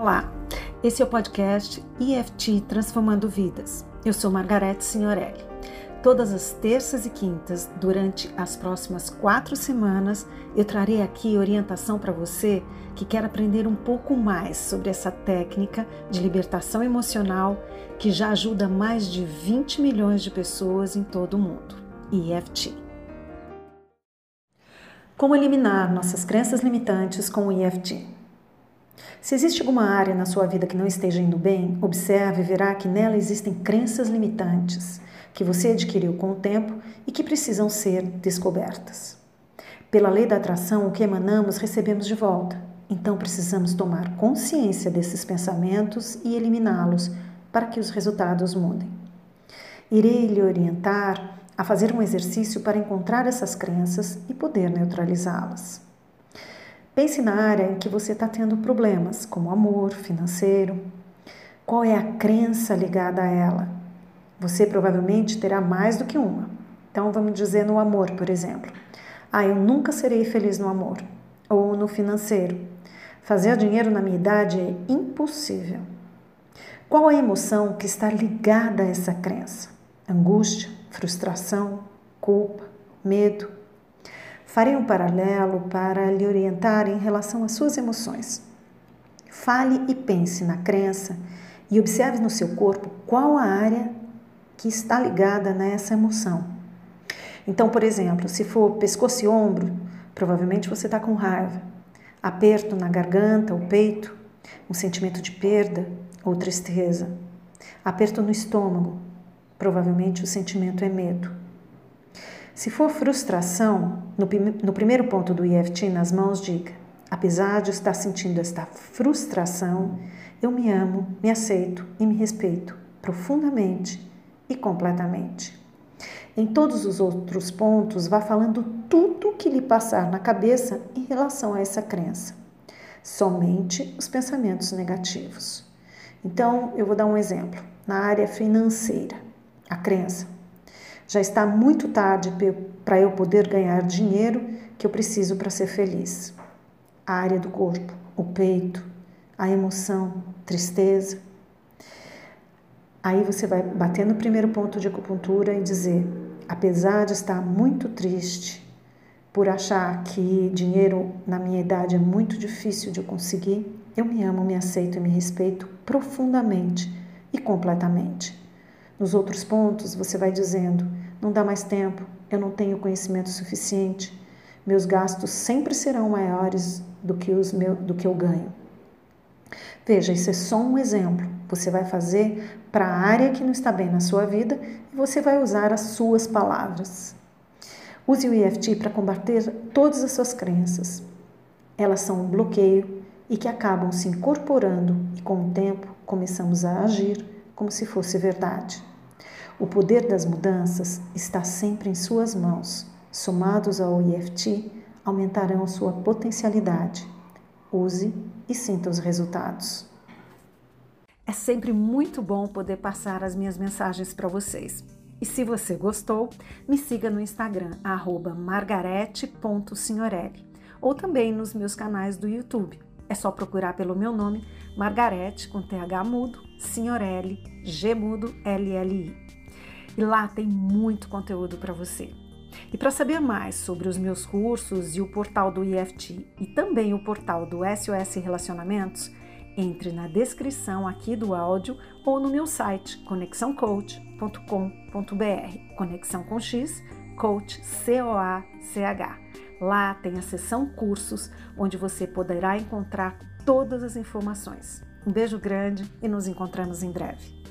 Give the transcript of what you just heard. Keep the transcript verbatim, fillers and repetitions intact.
Olá, esse é o podcast E F T Transformando Vidas. Eu sou Margarete Signorelli. Todas as terças e quintas, durante as próximas quatro semanas, eu trarei aqui orientação para você que quer aprender um pouco mais sobre essa técnica de libertação emocional que já ajuda mais de vinte milhões de pessoas em todo o mundo, E F T. Como eliminar nossas crenças limitantes com o E F T? Se existe alguma área na sua vida que não esteja indo bem, observe e verá que nela existem crenças limitantes que você adquiriu com o tempo e que precisam ser descobertas. Pela lei da atração, o que emanamos recebemos de volta. Então precisamos tomar consciência desses pensamentos e eliminá-los para que os resultados mudem. Irei lhe orientar a fazer um exercício para encontrar essas crenças e poder neutralizá-las. Pense na área em que você está tendo problemas, como amor, financeiro. Qual é a crença ligada a ela? Você provavelmente terá mais do que uma. Então, vamos dizer no amor, por exemplo. Ah, eu nunca serei feliz no amor. Ou no financeiro. Fazer dinheiro na minha idade é impossível. Qual é a emoção que está ligada a essa crença? Angústia, frustração, culpa, medo. Farei um paralelo para lhe orientar em relação às suas emoções. Fale e pense na crença e observe no seu corpo qual a área que está ligada nessa emoção. Então, por exemplo, se for pescoço e ombro, provavelmente você está com raiva, aperto na garganta ou peito, um sentimento de perda ou tristeza, aperto no estômago, provavelmente o sentimento é medo. Se for frustração, no, no primeiro ponto do E F T nas mãos, diga: apesar de estar sentindo esta frustração, eu me amo, me aceito e me respeito profundamente e completamente. Em todos os outros pontos, vá falando tudo o que lhe passar na cabeça em relação a essa crença. Somente os pensamentos negativos. Então, eu vou dar um exemplo. Na área financeira, a crença: já está muito tarde para eu poder ganhar dinheiro que eu preciso para ser feliz. A área do corpo, o peito, a emoção, tristeza. Aí você vai bater no primeiro ponto de acupuntura e dizer: apesar de estar muito triste por achar que dinheiro na minha idade é muito difícil de eu conseguir, eu me amo, me aceito e me respeito profundamente e completamente. Nos outros pontos você vai dizendo: não dá mais tempo, eu não tenho conhecimento suficiente, meus gastos sempre serão maiores do que, os meu, do que eu ganho. Veja, isso é só um exemplo. Você vai fazer para a área que não está bem na sua vida e você vai usar as suas palavras. Use o E F T para combater todas as suas crenças. Elas são um bloqueio e que acabam se incorporando e com o tempo começamos a agir como se fosse verdade. O poder das mudanças está sempre em suas mãos. Somados ao E F T, aumentarão sua potencialidade. Use e sinta os resultados. É sempre muito bom poder passar as minhas mensagens para vocês. E se você gostou, me siga no Instagram, arroba margarete ponto signorelli, ou também nos meus canais do YouTube. É só procurar pelo meu nome, Margarete, com T H mudo, Signorelli, G mudo, L L I. E lá tem muito conteúdo para você. E para saber mais sobre os meus cursos e o portal do E F T e também o portal do S O S Relacionamentos, entre na descrição aqui do áudio ou no meu site, conexão coach ponto com ponto br, conexão com X, coach, C O A C H. Lá tem a seção cursos, onde você poderá encontrar todas as informações. Um beijo grande e nos encontramos em breve.